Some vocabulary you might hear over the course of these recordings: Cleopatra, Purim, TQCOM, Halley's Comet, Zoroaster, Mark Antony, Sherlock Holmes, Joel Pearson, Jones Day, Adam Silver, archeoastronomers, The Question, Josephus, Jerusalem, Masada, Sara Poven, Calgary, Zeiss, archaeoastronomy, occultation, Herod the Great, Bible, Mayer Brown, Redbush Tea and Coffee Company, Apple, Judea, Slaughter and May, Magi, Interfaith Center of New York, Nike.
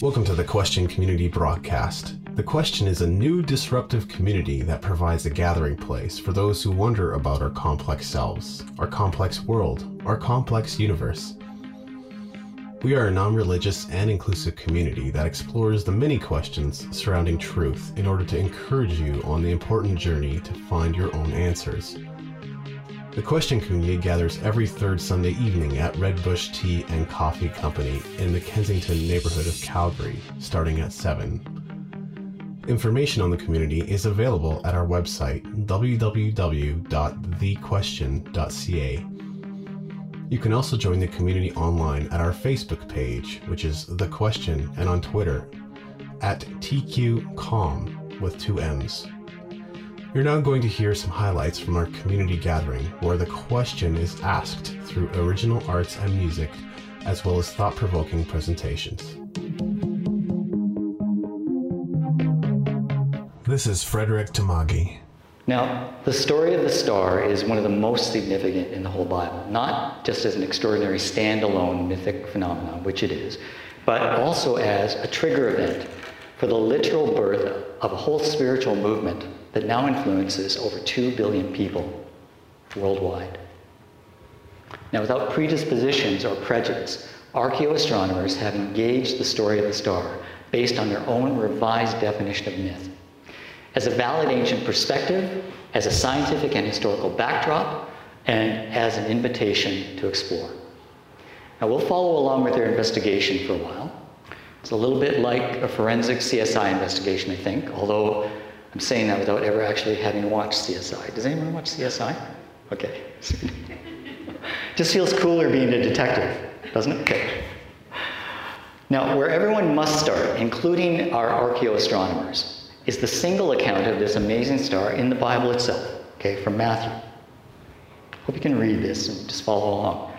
Welcome to the Question Community broadcast. The Question is a new disruptive community that provides a gathering place for those who wonder about our complex selves, our complex world, our complex universe. We are a non-religious and inclusive community that explores the many questions surrounding truth in order to encourage you on the important journey to find your own answers. The Question Community gathers every third Sunday evening at Redbush Tea and Coffee Company in the Kensington neighborhood of Calgary, starting at 7. Information on the community is available at our website, www.thequestion.ca. You can also join the community online at our Facebook page, which is The Question, and on Twitter, at TQCOM with 2 M's. You're now going to hear some highlights from our community gathering, where the question is asked through original arts and music, as well as thought-provoking presentations. This is Frederick Tamagi. Now, the story of the star is one of the most significant in the whole Bible, not just as an extraordinary standalone mythic phenomenon, which it is, but also as a trigger event for the literal birth of a whole spiritual movement that now influences over 2 billion people worldwide. Now, without predispositions or prejudice, archeoastronomers have engaged the story of the star based on their own revised definition of myth. As a valid ancient perspective, as a scientific and historical backdrop, and as an invitation to explore. Now, we'll follow along with their investigation for a while. It's a little bit like a forensic CSI investigation, I think, although I'm saying that without ever actually having watched CSI. Does anyone watch CSI? Okay. Just feels cooler being a detective, doesn't it? Okay. Now, where everyone must start, including our archaeoastronomers, is the single account of this amazing star in the Bible itself, okay, from Matthew. Hope you can read this and just follow along.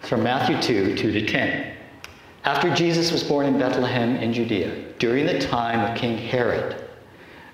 It's from Matthew 2, 2-10. After Jesus was born in Bethlehem in Judea, during the time of King Herod,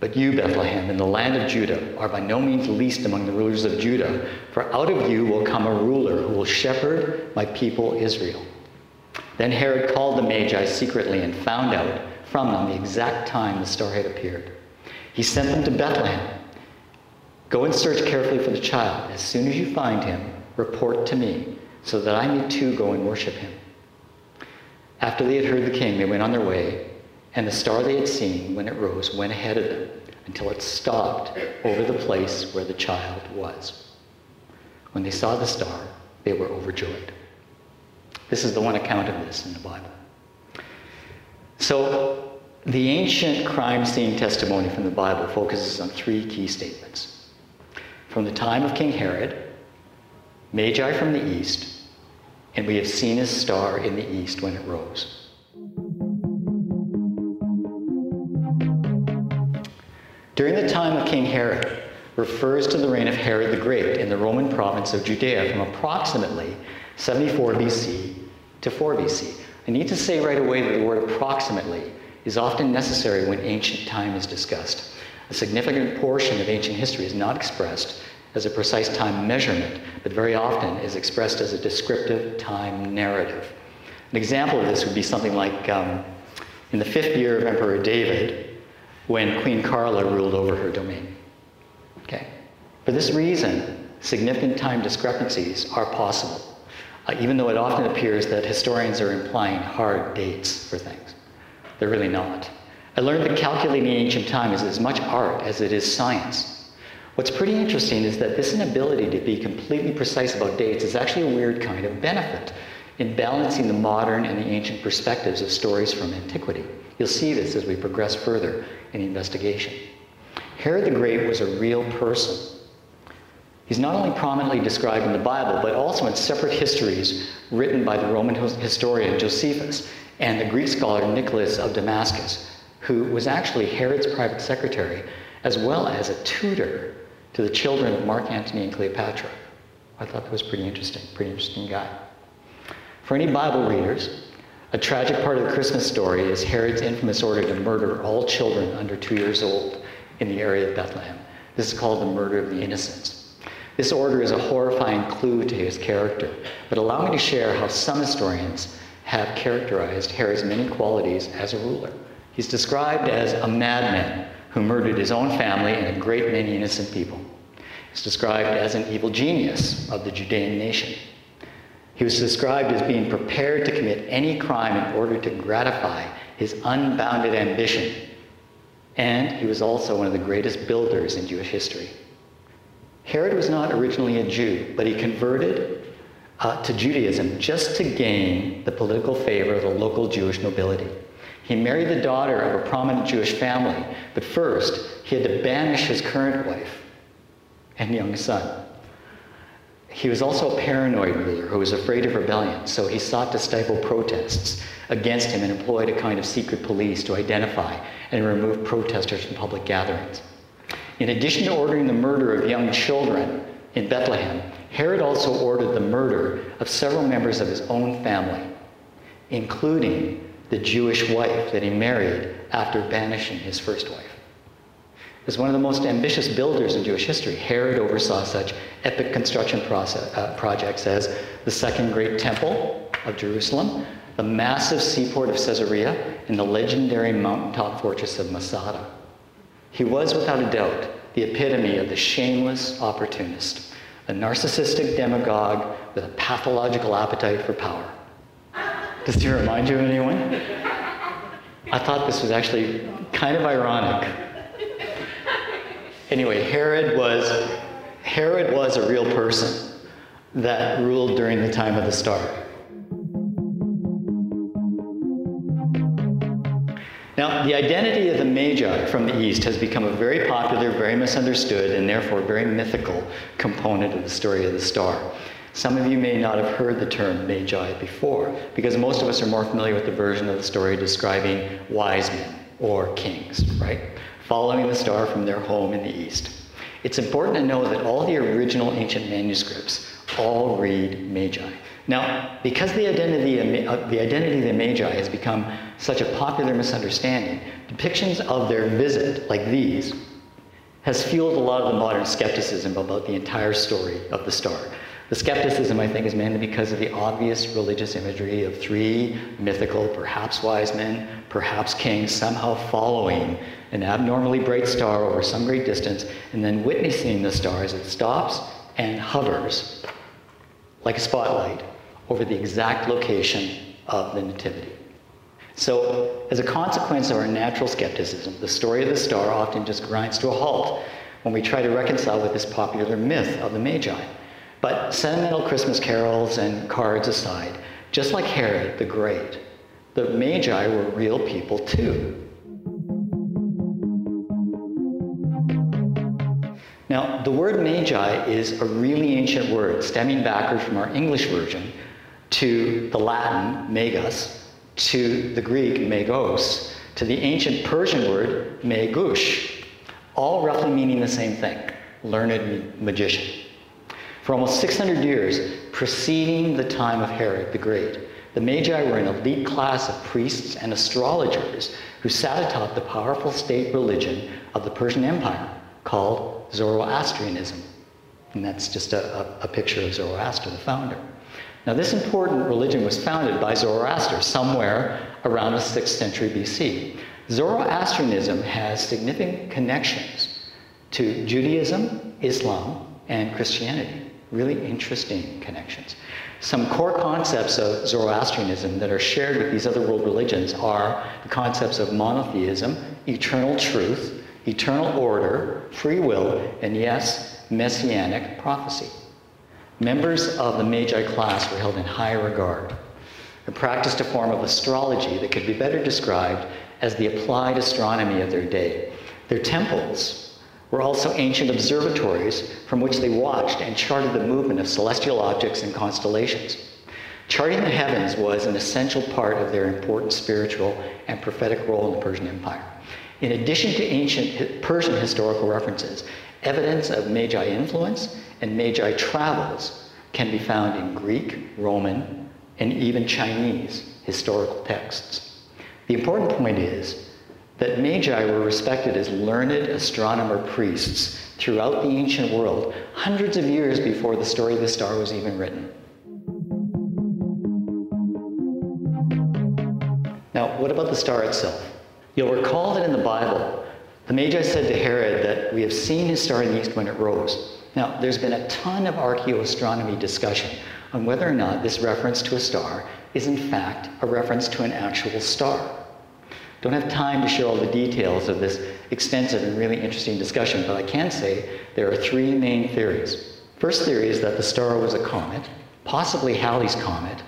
But you, Bethlehem, in the land of Judah, are by no means least among the rulers of Judah, for out of you will come a ruler who will shepherd my people Israel." Then Herod called the Magi secretly and found out from them the exact time the star had appeared. He sent them to Bethlehem. "Go and search carefully for the child. As soon as you find him, report to me, so that I may too go and worship him." After they had heard the king, they went on their way, and the star they had seen when it rose went ahead of them until it stopped over the place where the child was. When they saw the star, they were overjoyed. This is the one account of this in the Bible. So the ancient crime scene testimony from the Bible focuses on 3 key statements. From the time of King Herod, Magi from the east, and we have seen his star in the east when it rose. During the time of King Herod refers to the reign of Herod the Great in the Roman province of Judea from approximately 74 BC to 4 BC. I need to say right away that the word approximately is often necessary when ancient time is discussed. A significant portion of ancient history is not expressed as a precise time measurement, but very often is expressed as a descriptive time narrative. An example of this would be something like in the 5th year of Emperor David, when Queen Carla ruled over her domain. Okay. For this reason, significant time discrepancies are possible, even though it often appears that historians are implying hard dates for things. They're really not. I learned that calculating ancient time is as much art as it is science. What's pretty interesting is that this inability to be completely precise about dates is actually a weird kind of benefit in balancing the modern and the ancient perspectives of stories from antiquity. You'll see this as we progress further in the investigation. Herod the Great was a real person. He's not only prominently described in the Bible, but also in separate histories written by the Roman historian Josephus and the Greek scholar Nicholas of Damascus, who was actually Herod's private secretary as well as a tutor to the children of Mark Antony and Cleopatra. I thought that was pretty interesting guy. For any Bible readers, a tragic part of the Christmas story is Herod's infamous order to murder all children under 2 years old in the area of Bethlehem. This is called the murder of the innocents. This order is a horrifying clue to his character, but allow me to share how some historians have characterized Herod's many qualities as a ruler. He's described as a madman who murdered his own family and a great many innocent people. He's described as an evil genius of the Judean nation. He was described as being prepared to commit any crime in order to gratify his unbounded ambition. And he was also one of the greatest builders in Jewish history. Herod was not originally a Jew, but he converted to Judaism just to gain the political favor of the local Jewish nobility. He married the daughter of a prominent Jewish family, but first he had to banish his current wife and young son. He was also a paranoid ruler who was afraid of rebellion, so he sought to stifle protests against him and employed a kind of secret police to identify and remove protesters from public gatherings. In addition to ordering the murder of young children in Bethlehem, Herod also ordered the murder of several members of his own family, including the Jewish wife that he married after banishing his first wife. As one of the most ambitious builders in Jewish history, Herod oversaw such epic construction projects as the Second Great Temple of Jerusalem, the massive seaport of Caesarea, and the legendary mountaintop fortress of Masada. He was, without a doubt, the epitome of the shameless opportunist, a narcissistic demagogue with a pathological appetite for power. Does he remind you of anyone? I thought this was actually kind of ironic. Anyway, Herod was a real person that ruled during the time of the star. Now, the identity of the Magi from the East has become a very popular, very misunderstood, and therefore very mythical component of the story of the star. Some of you may not have heard the term Magi before, because most of us are more familiar with the version of the story describing wise men or kings, right? Following the star from their home in the East. It's important to know that all the original ancient manuscripts all read Magi. Now, because the identity of the Magi has become such a popular misunderstanding, depictions of their visit, like these, has fueled a lot of the modern skepticism about the entire story of the star. The skepticism, I think, is mainly because of the obvious religious imagery of three mythical, perhaps wise men, perhaps kings, somehow following an abnormally bright star over some great distance and then witnessing the star as it stops and hovers like a spotlight over the exact location of the nativity. So, as a consequence of our natural skepticism, the story of the star often just grinds to a halt when we try to reconcile with this popular myth of the Magi. But sentimental Christmas carols and cards aside, just like Herod the Great, the Magi were real people too. Now, the word Magi is a really ancient word, stemming backwards from our English version to the Latin magus, to the Greek magos, to the ancient Persian word magush, all roughly meaning the same thing, learned magician. For almost 600 years, preceding the time of Herod the Great, the Magi were an elite class of priests and astrologers who sat atop the powerful state religion of the Persian Empire, called Zoroastrianism. And that's just a picture of Zoroaster, the founder. Now, this important religion was founded by Zoroaster somewhere around the 6th century BC. Zoroastrianism has significant connections to Judaism, Islam, and Christianity. Really interesting connections. Some core concepts of Zoroastrianism that are shared with these other world religions are the concepts of monotheism, eternal truth, eternal order, free will, and yes, messianic prophecy. Members of the Magi class were held in high regard and practiced a form of astrology that could be better described as the applied astronomy of their day. Their temples were also ancient observatories from which they watched and charted the movement of celestial objects and constellations. Charting the heavens was an essential part of their important spiritual and prophetic role in the Persian Empire. In addition to ancient Persian historical references, evidence of Magi influence and Magi travels can be found in Greek, Roman, and even Chinese historical texts. The important point is that Magi were respected as learned astronomer priests throughout the ancient world, hundreds of years before the story of the star was even written. Now, what about the star itself? You'll recall that in the Bible, the Magi said to Herod that we have seen his star in the east when it rose. Now, there's been a ton of archaeoastronomy discussion on whether or not this reference to a star is in fact a reference to an actual star. Don't have time to share all the details of this extensive and really interesting discussion, but I can say there are three main theories. First theory is that the star was a comet, possibly Halley's Comet,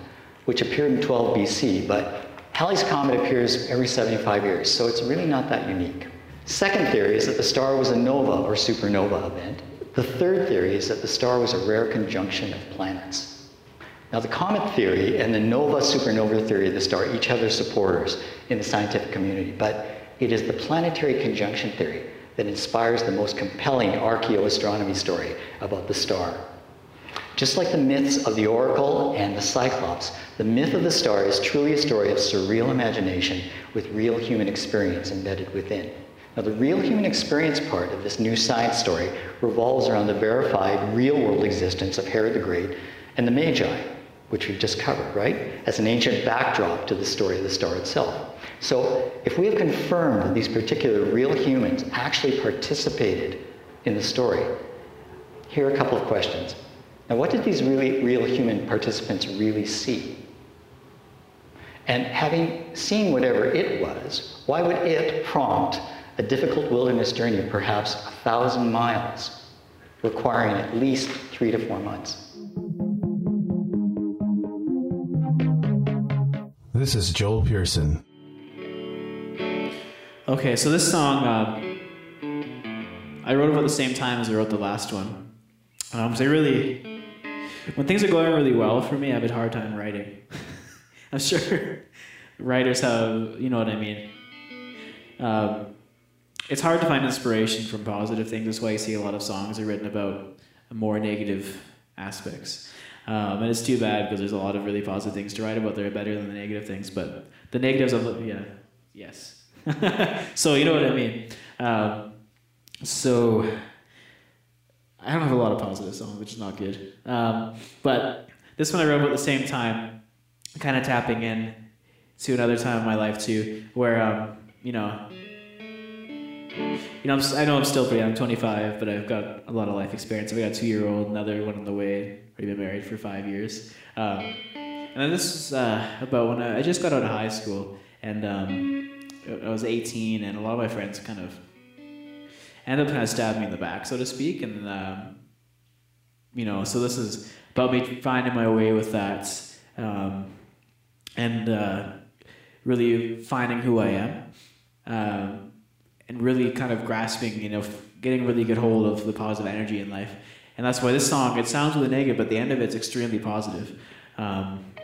which appeared in 12 BC, but Halley's Comet appears every 75 years, so it's really not that unique. Second theory is that the star was a nova or supernova event. The third theory is that the star was a rare conjunction of planets. Now, the comet theory and the nova-supernova theory of the star each have their supporters in the scientific community, but it is the planetary conjunction theory that inspires the most compelling archaeoastronomy story about the star. Just like the myths of the oracle and the cyclops, the myth of the star is truly a story of surreal imagination with real human experience embedded within. Now, the real human experience part of this new science story revolves around the verified real-world existence of Herod the Great and the Magi, which we've just covered, right? As an ancient backdrop to the story of the star itself. So if we have confirmed that these particular real humans actually participated in the story, here are a couple of questions. Now, what did these really real human participants really see? And having seen whatever it was, why would it prompt a difficult wilderness journey of perhaps 1,000 miles, requiring at least 3 to 4 months. This is Joel Pearson. Okay, so this song I wrote about the same time as I wrote the last one. When things are going really well for me, I have a hard time writing. I'm sure writers have, you know what I mean. It's hard to find inspiration from positive things. That's why you see a lot of songs are written about more negative aspects. And it's too bad because there's a lot of really positive things to write about that are better than the negative things. But the negatives of, yeah, yes. So you know what I mean. So I don't have a lot of positive songs, which is not good. But this one I wrote about the same time, kind of tapping in to another time in my life too, where, I know I'm still pretty young, I'm 25, but I've got a lot of life experience. I've got a 2-year-old, another one on the way. I've been married for 5 years. And then this is about when I just got out of high school, and I was 18, and a lot of my friends kind of ended up kind of stabbing me in the back, so to speak. And, so this is about me finding my way with that and really finding who I am. And really kind of grasping, getting really good hold of the positive energy in life. And that's why this song, it sounds really negative, but the end of it's extremely positive. And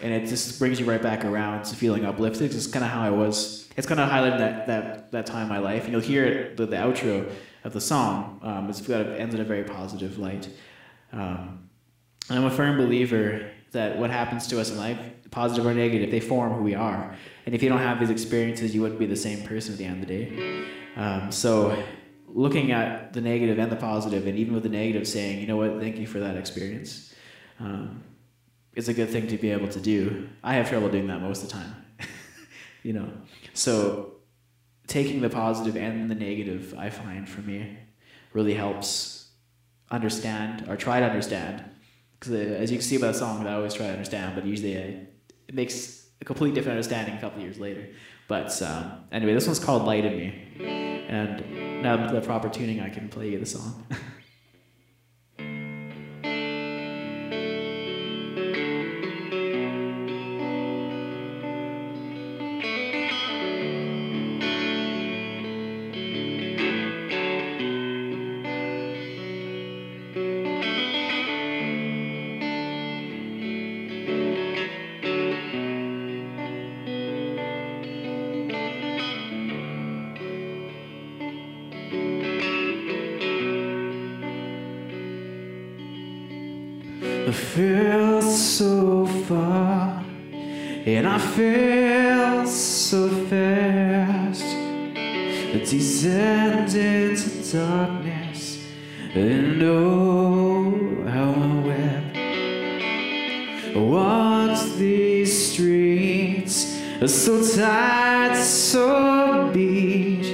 it just brings you right back around to feeling uplifted. It's kind of how I was. It's kind of highlighting that time in my life. And you'll hear it, the outro of the song. It ends in a very positive light. I'm a firm believer that what happens to us in life, positive or negative, they form who we are. And if you don't have these experiences, you wouldn't be the same person at the end of the day. So looking at the negative and the positive, and even with the negative saying, you know what, thank you for that experience, is a good thing to be able to do. I have trouble doing that most of the time. So taking the positive and the negative, I find for me, really helps understand, or try to understand. Because as you can see by the song, I always try to understand, but usually it makes a completely different understanding a couple of years later. But anyway, this one's called Light in Me. And now with the proper tuning, I can play you the song. I fell so far, and I fell so fast, descended to darkness, and oh, how I wept. Walked these streets, so tight, so beat,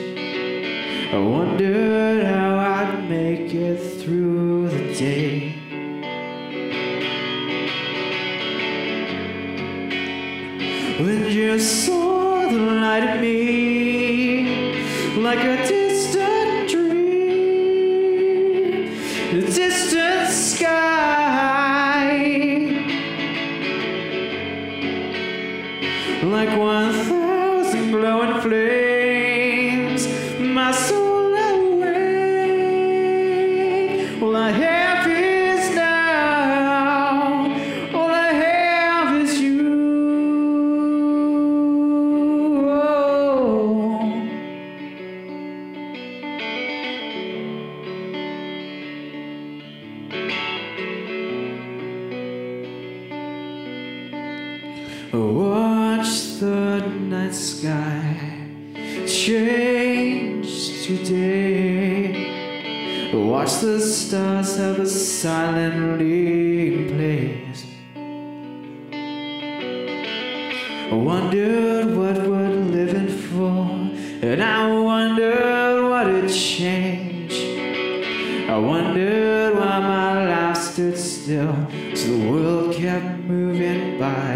I wondered how I'd make it through the day. When you saw the light in me, like a distant dream, a distant sky, like 1,000 glowing flames, my soul away. Well, I have the stars have a silently place. I wondered what we're living for, and I wondered what would change. I wondered why my life stood still, so the world kept moving by.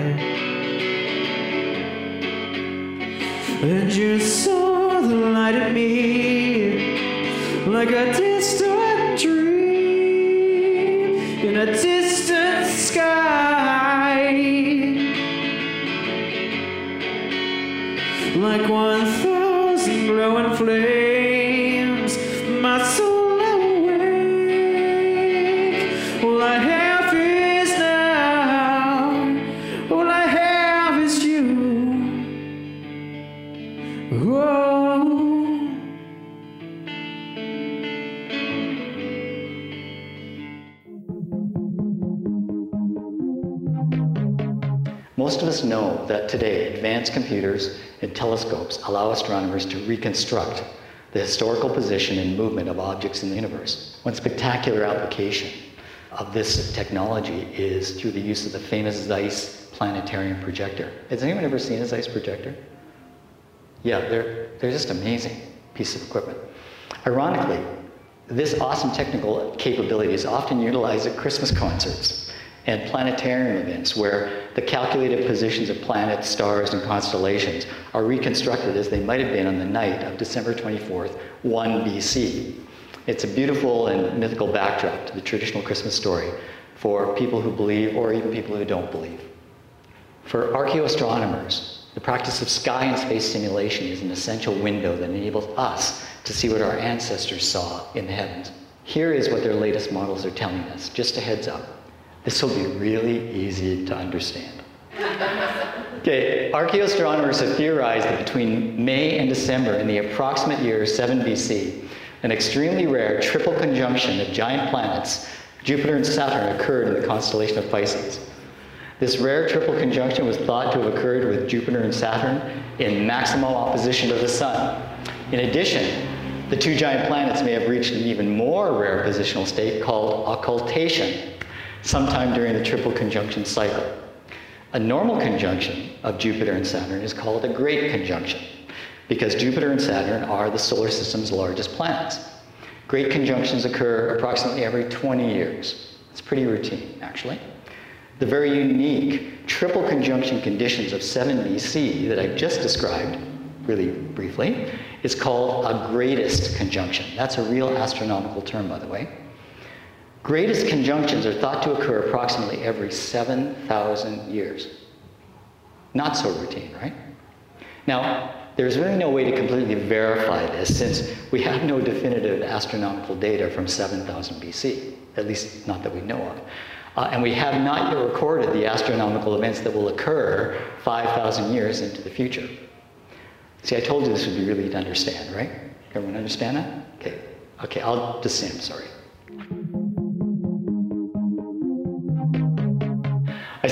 And you saw the light in me, like a distant dream in a distant sky, like 1,000 glowing flames, my soul awake. All I have is now, all I have is you. Whoa. Most of us know that today advanced computers and telescopes allow astronomers to reconstruct the historical position and movement of objects in the universe. One spectacular application of this technology is through the use of the famous Zeiss planetarium projector. Has anyone ever seen a Zeiss projector? Yeah, they're just an amazing piece of equipment. Ironically, this awesome technical capability is often utilized at Christmas concerts and planetarium events, where the calculated positions of planets, stars, and constellations are reconstructed as they might have been on the night of December 24th, 1 BC. It's a beautiful and mythical backdrop to the traditional Christmas story for people who believe or even people who don't believe. For archeoastronomers, the practice of sky and space simulation is an essential window that enables us to see what our ancestors saw in the heavens. Here is what their latest models are telling us, just a heads up. This will be really easy to understand. Okay, archaeoastronomers have theorized that between May and December in the approximate year 7 BC, an extremely rare triple conjunction of giant planets, Jupiter and Saturn, occurred in the constellation of Pisces. This rare triple conjunction was thought to have occurred with Jupiter and Saturn in maximal opposition to the Sun. In addition, the two giant planets may have reached an even more rare positional state called occultation sometime during the triple conjunction cycle. A normal conjunction of Jupiter and Saturn is called a great conjunction because Jupiter and Saturn are the solar system's largest planets. Great conjunctions occur approximately every 20 years. It's pretty routine, actually. The very unique triple conjunction conditions of 7 BC that I've just described really briefly is called a greatest conjunction. That's a real astronomical term, by the way. Greatest conjunctions are thought to occur approximately every 7,000 years. Not so routine, right? Now, there's really no way to completely verify this since we have no definitive astronomical data from 7,000 BC, at least not that we know of. And we have not yet recorded the astronomical events that will occur 5,000 years into the future. See, I told you this would be really easy to understand, right? Everyone understand that? Okay, I'll just say I'm sorry.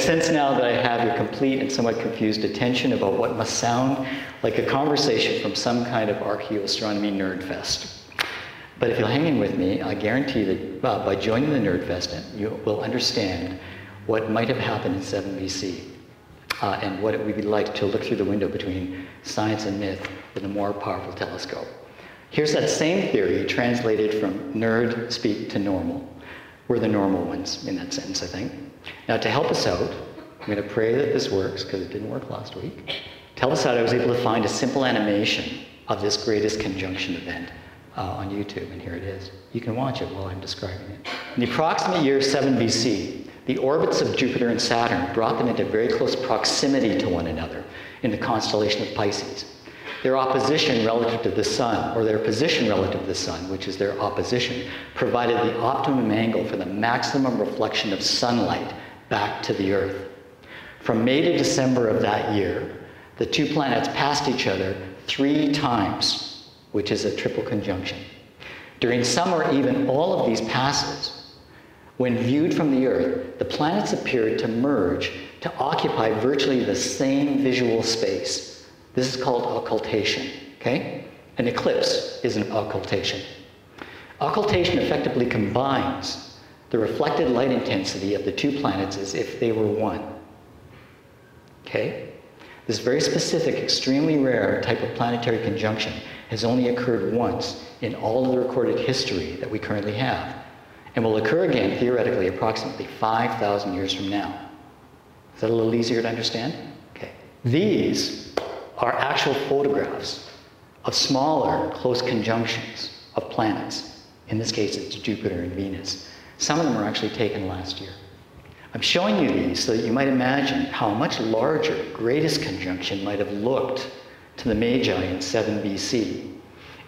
sense now that I have your complete and somewhat confused attention about what must sound like a conversation from some kind of archaeoastronomy nerd fest. But if you'll hang in with me, I guarantee that by joining the nerd fest, you will understand what might have happened in 7 BC and what it would be like to look through the window between science and myth with a more powerful telescope. Here's that same theory translated from nerd speak to normal. We're the normal ones in that sentence, I think. Now, to help us out, I'm going to pray that this works, because it didn't work last week. To help us out, I was able to find a simple animation of this greatest conjunction event on YouTube, and here it is. You can watch it while I'm describing it. In the approximate year 7 BC, the orbits of Jupiter and Saturn brought them into very close proximity to one another in the constellation of Pisces. Their opposition relative to the sun, or their position relative to the sun, which is their opposition, provided the optimum angle for the maximum reflection of sunlight back to the Earth. From May to December of that year, the two planets passed each other 3 times, which is a triple conjunction. During some or even all of these passes, when viewed from the Earth, the planets appeared to merge to occupy virtually the same visual space. This is called occultation, okay? An eclipse is an occultation. Occultation effectively combines the reflected light intensity of the two planets as if they were one, okay? This very specific, extremely rare type of planetary conjunction has only occurred once in all of the recorded history that we currently have, and will occur again, theoretically, approximately 5,000 years from now. Is that a little easier to understand? Okay. These are actual photographs of smaller, close conjunctions of planets. In this case, it's Jupiter and Venus. Some of them were actually taken last year. I'm showing you these so that you might imagine how much larger greatest conjunction might have looked to the Magi in 7 BC.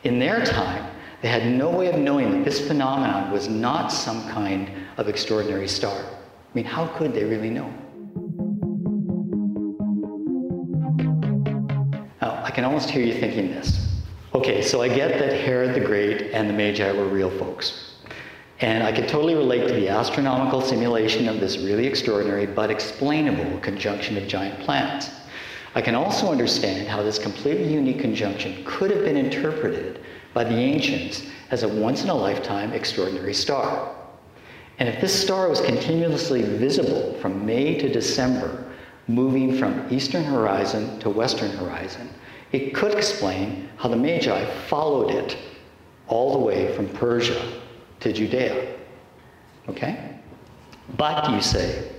In their time, they had no way of knowing that this phenomenon was not some kind of extraordinary star. I mean, how could they really know? Now, I can almost hear you thinking this. Okay, so I get that Herod the Great and the Magi were real folks. And I can totally relate to the astronomical simulation of this really extraordinary but explainable conjunction of giant planets. I can also understand how this completely unique conjunction could have been interpreted by the ancients as a once-in-a-lifetime extraordinary star. And if this star was continuously visible from May to December, moving from eastern horizon to western horizon, it could explain how the Magi followed it all the way from Persia to Judea. Okay? But, you say,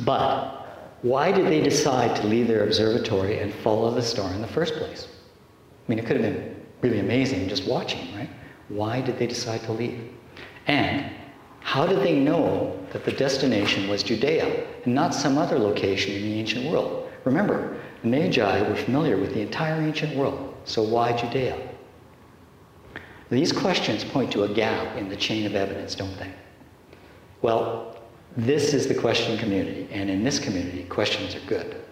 but why did they decide to leave their observatory and follow the star in the first place? I mean, it could have been really amazing just watching, right? Why did they decide to leave? And how did they know that the destination was Judea and not some other location in the ancient world? Remember, the Magi were familiar with the entire ancient world, so why Judea? These questions point to a gap in the chain of evidence, don't they? Well, this is the question community, and in this community, questions are good.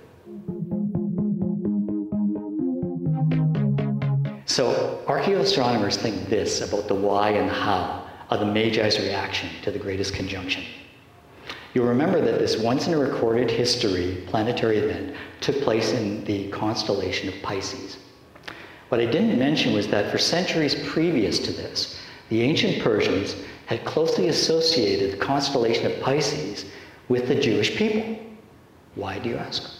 So, archaeoastronomers think this about the why and the how of the Magi's reaction to the greatest conjunction. You'll remember that this once-in-a-recorded history planetary event took place in the constellation of Pisces. What I didn't mention was that for centuries previous to this, the ancient Persians had closely associated the constellation of Pisces with the Jewish people. Why, do you ask?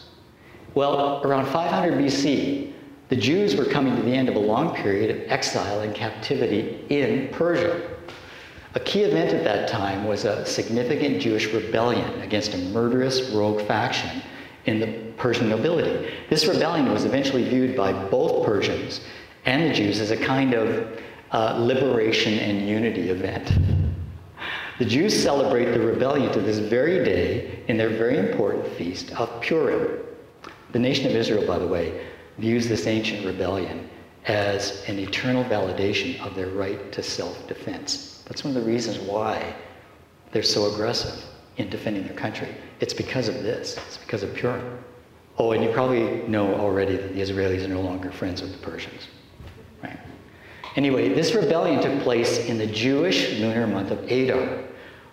Well, around 500 BC, the Jews were coming to the end of a long period of exile and captivity in Persia. A key event at that time was a significant Jewish rebellion against a murderous rogue faction in the Persian nobility. This rebellion was eventually viewed by both Persians and the Jews as a kind of liberation and unity event. The Jews celebrate the rebellion to this very day in their very important feast of Purim. The nation of Israel, by the way, views this ancient rebellion as an eternal validation of their right to self-defense. That's one of the reasons why they're so aggressive in defending their country. It's because of this. It's because of Purim. Oh, and you probably know already that the Israelis are no longer friends with the Persians, right? Anyway, this rebellion took place in the Jewish lunar month of Adar,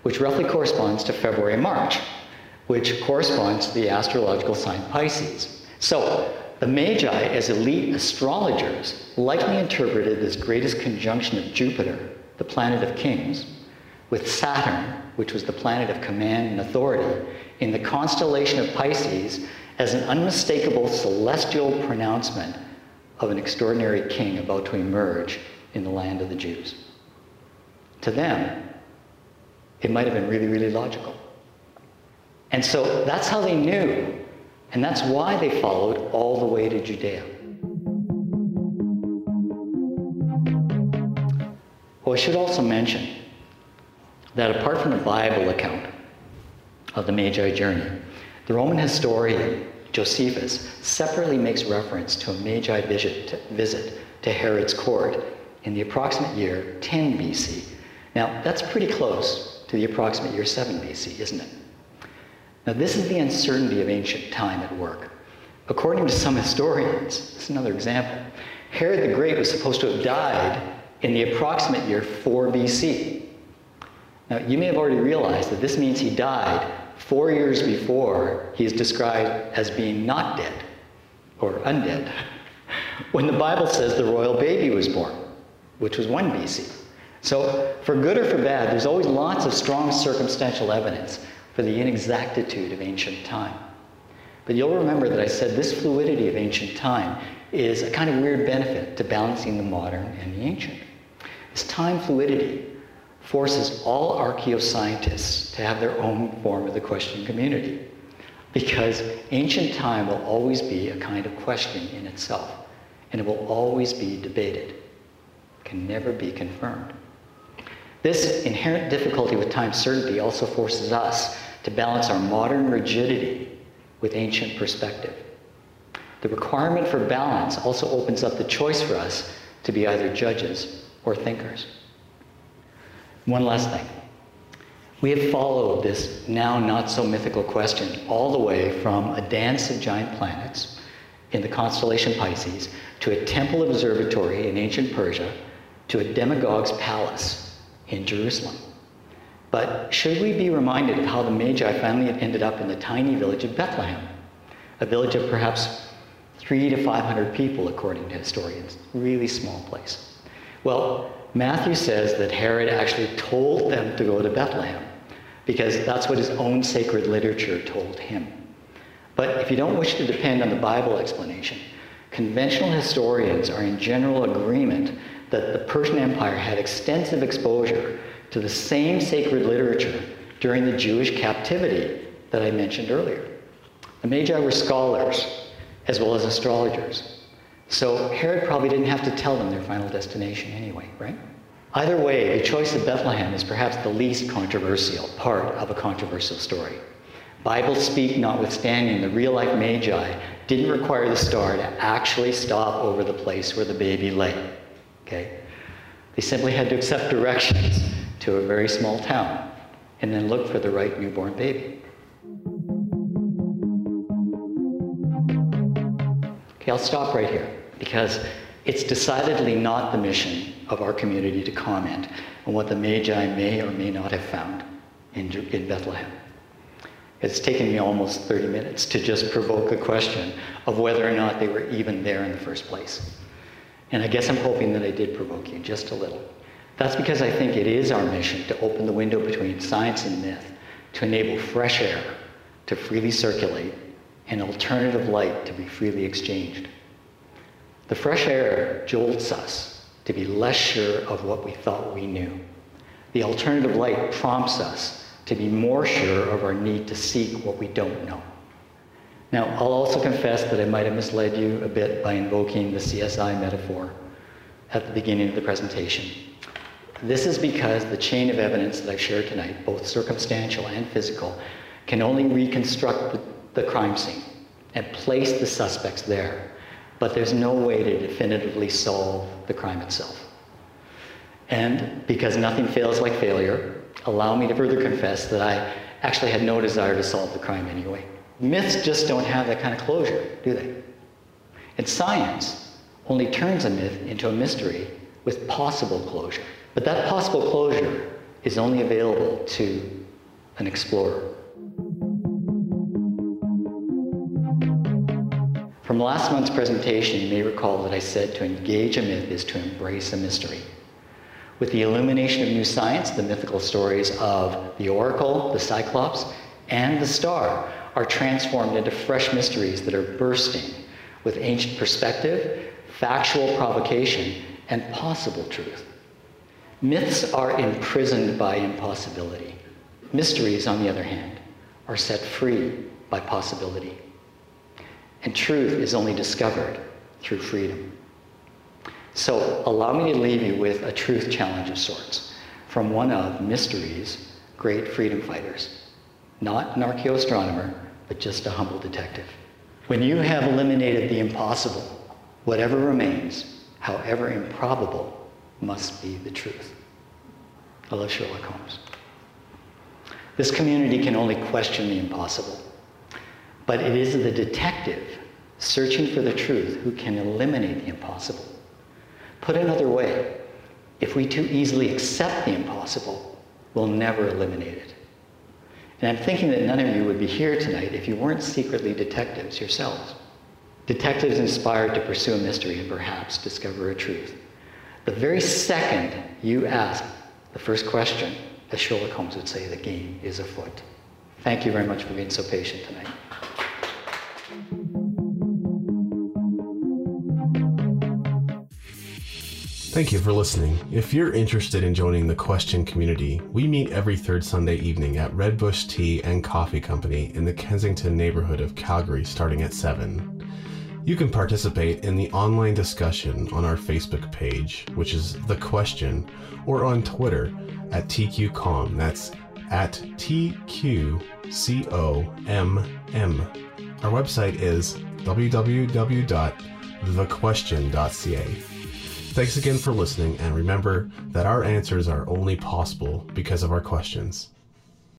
which roughly corresponds to February and March, which corresponds to the astrological sign Pisces. So, the Magi, as elite astrologers, likely interpreted this greatest conjunction of Jupiter, the planet of kings, with Saturn, which was the planet of command and authority, in the constellation of Pisces as an unmistakable celestial pronouncement of an extraordinary king about to emerge in the land of the Jews. To them, it might have been really, really logical. And so that's how they knew, and that's why they followed all the way to Judea. Well, I should also mention that apart from the Bible account of the Magi journey, the Roman historian Josephus separately makes reference to a Magi visit to Herod's court in the approximate year 10 BC. Now, that's pretty close to the approximate year 7 BC, isn't it? Now, this is the uncertainty of ancient time at work. According to some historians, this is another example, Herod the Great was supposed to have died in the approximate year 4 BC. Now, you may have already realized that this means he died 4 years before he is described as being not dead, or undead, when the Bible says the royal baby was born, which was 1 BC. So, for good or for bad, there's always lots of strong circumstantial evidence for the inexactitude of ancient time. But you'll remember that I said this fluidity of ancient time is a kind of weird benefit to balancing the modern and the ancient. This time fluidity forces all archaeoscientists to have their own form of the question community, because ancient time will always be a kind of question in itself, and it will always be debated. It can never be confirmed. This inherent difficulty with time certainty also forces us to balance our modern rigidity with ancient perspective. The requirement for balance also opens up the choice for us to be either judges or thinkers. One last thing. We have followed this now not so mythical question all the way from a dance of giant planets in the constellation Pisces to a temple observatory in ancient Persia to a demagogue's palace in Jerusalem. But should we be reminded of how the Magi finally ended up in the tiny village of Bethlehem, a village of perhaps 300 to 500 people, according to historians, really small place? Well, Matthew says that Herod actually told them to go to Bethlehem because that's what his own sacred literature told him. But if you don't wish to depend on the Bible explanation, conventional historians are in general agreement that the Persian Empire had extensive exposure to the same sacred literature during the Jewish captivity that I mentioned earlier. The Magi were scholars as well as astrologers. So Herod probably didn't have to tell them their final destination anyway, right? Either way, the choice of Bethlehem is perhaps the least controversial part of a controversial story. Bible speak notwithstanding, the real-life Magi didn't require the star to actually stop over the place where the baby lay, okay? They simply had to accept directions to a very small town and then look for the right newborn baby. Okay, I'll stop right here, because it's decidedly not the mission of our community to comment on what the Magi may or may not have found in Bethlehem. It's taken me almost 30 minutes to just provoke the question of whether or not they were even there in the first place. And I guess I'm hoping that I did provoke you just a little. That's because I think it is our mission to open the window between science and myth to enable fresh air to freely circulate and alternative light to be freely exchanged. The fresh air jolts us to be less sure of what we thought we knew. The alternative light prompts us to be more sure of our need to seek what we don't know. Now, I'll also confess that I might have misled you a bit by invoking the CSI metaphor at the beginning of the presentation. This is because the chain of evidence that I've shared tonight, both circumstantial and physical, can only reconstruct the crime scene and place the suspects there, but there's no way to definitively solve the crime itself. And because nothing fails like failure, allow me to further confess that I actually had no desire to solve the crime anyway. Myths just don't have that kind of closure, do they? And science only turns a myth into a mystery with possible closure. But that possible closure is only available to an explorer. From last month's presentation, you may recall that I said to engage a myth is to embrace a mystery. With the illumination of new science, the mythical stories of the oracle, the cyclops, and the star are transformed into fresh mysteries that are bursting with ancient perspective, factual provocation, and possible truth. Myths are imprisoned by impossibility. Mysteries, on the other hand, are set free by possibility. And truth is only discovered through freedom. So allow me to leave you with a truth challenge of sorts from one of mystery's great freedom fighters. Not an archaeoastronomer, but just a humble detective. When you have eliminated the impossible, whatever remains, however improbable, must be the truth. I love Sherlock Holmes. This community can only question the impossible, but it is the detective searching for the truth who can eliminate the impossible. Put another way, if we too easily accept the impossible, we'll never eliminate it. And I'm thinking that none of you would be here tonight if you weren't secretly detectives yourselves. Detectives inspired to pursue a mystery and perhaps discover a truth. The very second you ask the first question, as Sherlock Holmes would say, the game is afoot. Thank you very much for being so patient tonight. Thank you for listening. If you're interested in joining the Question community, we meet every third Sunday evening at Redbush Tea and Coffee Company in the Kensington neighborhood of Calgary starting at 7. You can participate in the online discussion on our Facebook page, which is The Question, or on Twitter at TQCOM. That's at TQCOMM. Our website is www.thequestion.ca. Thanks again for listening, and remember that our answers are only possible because of our questions.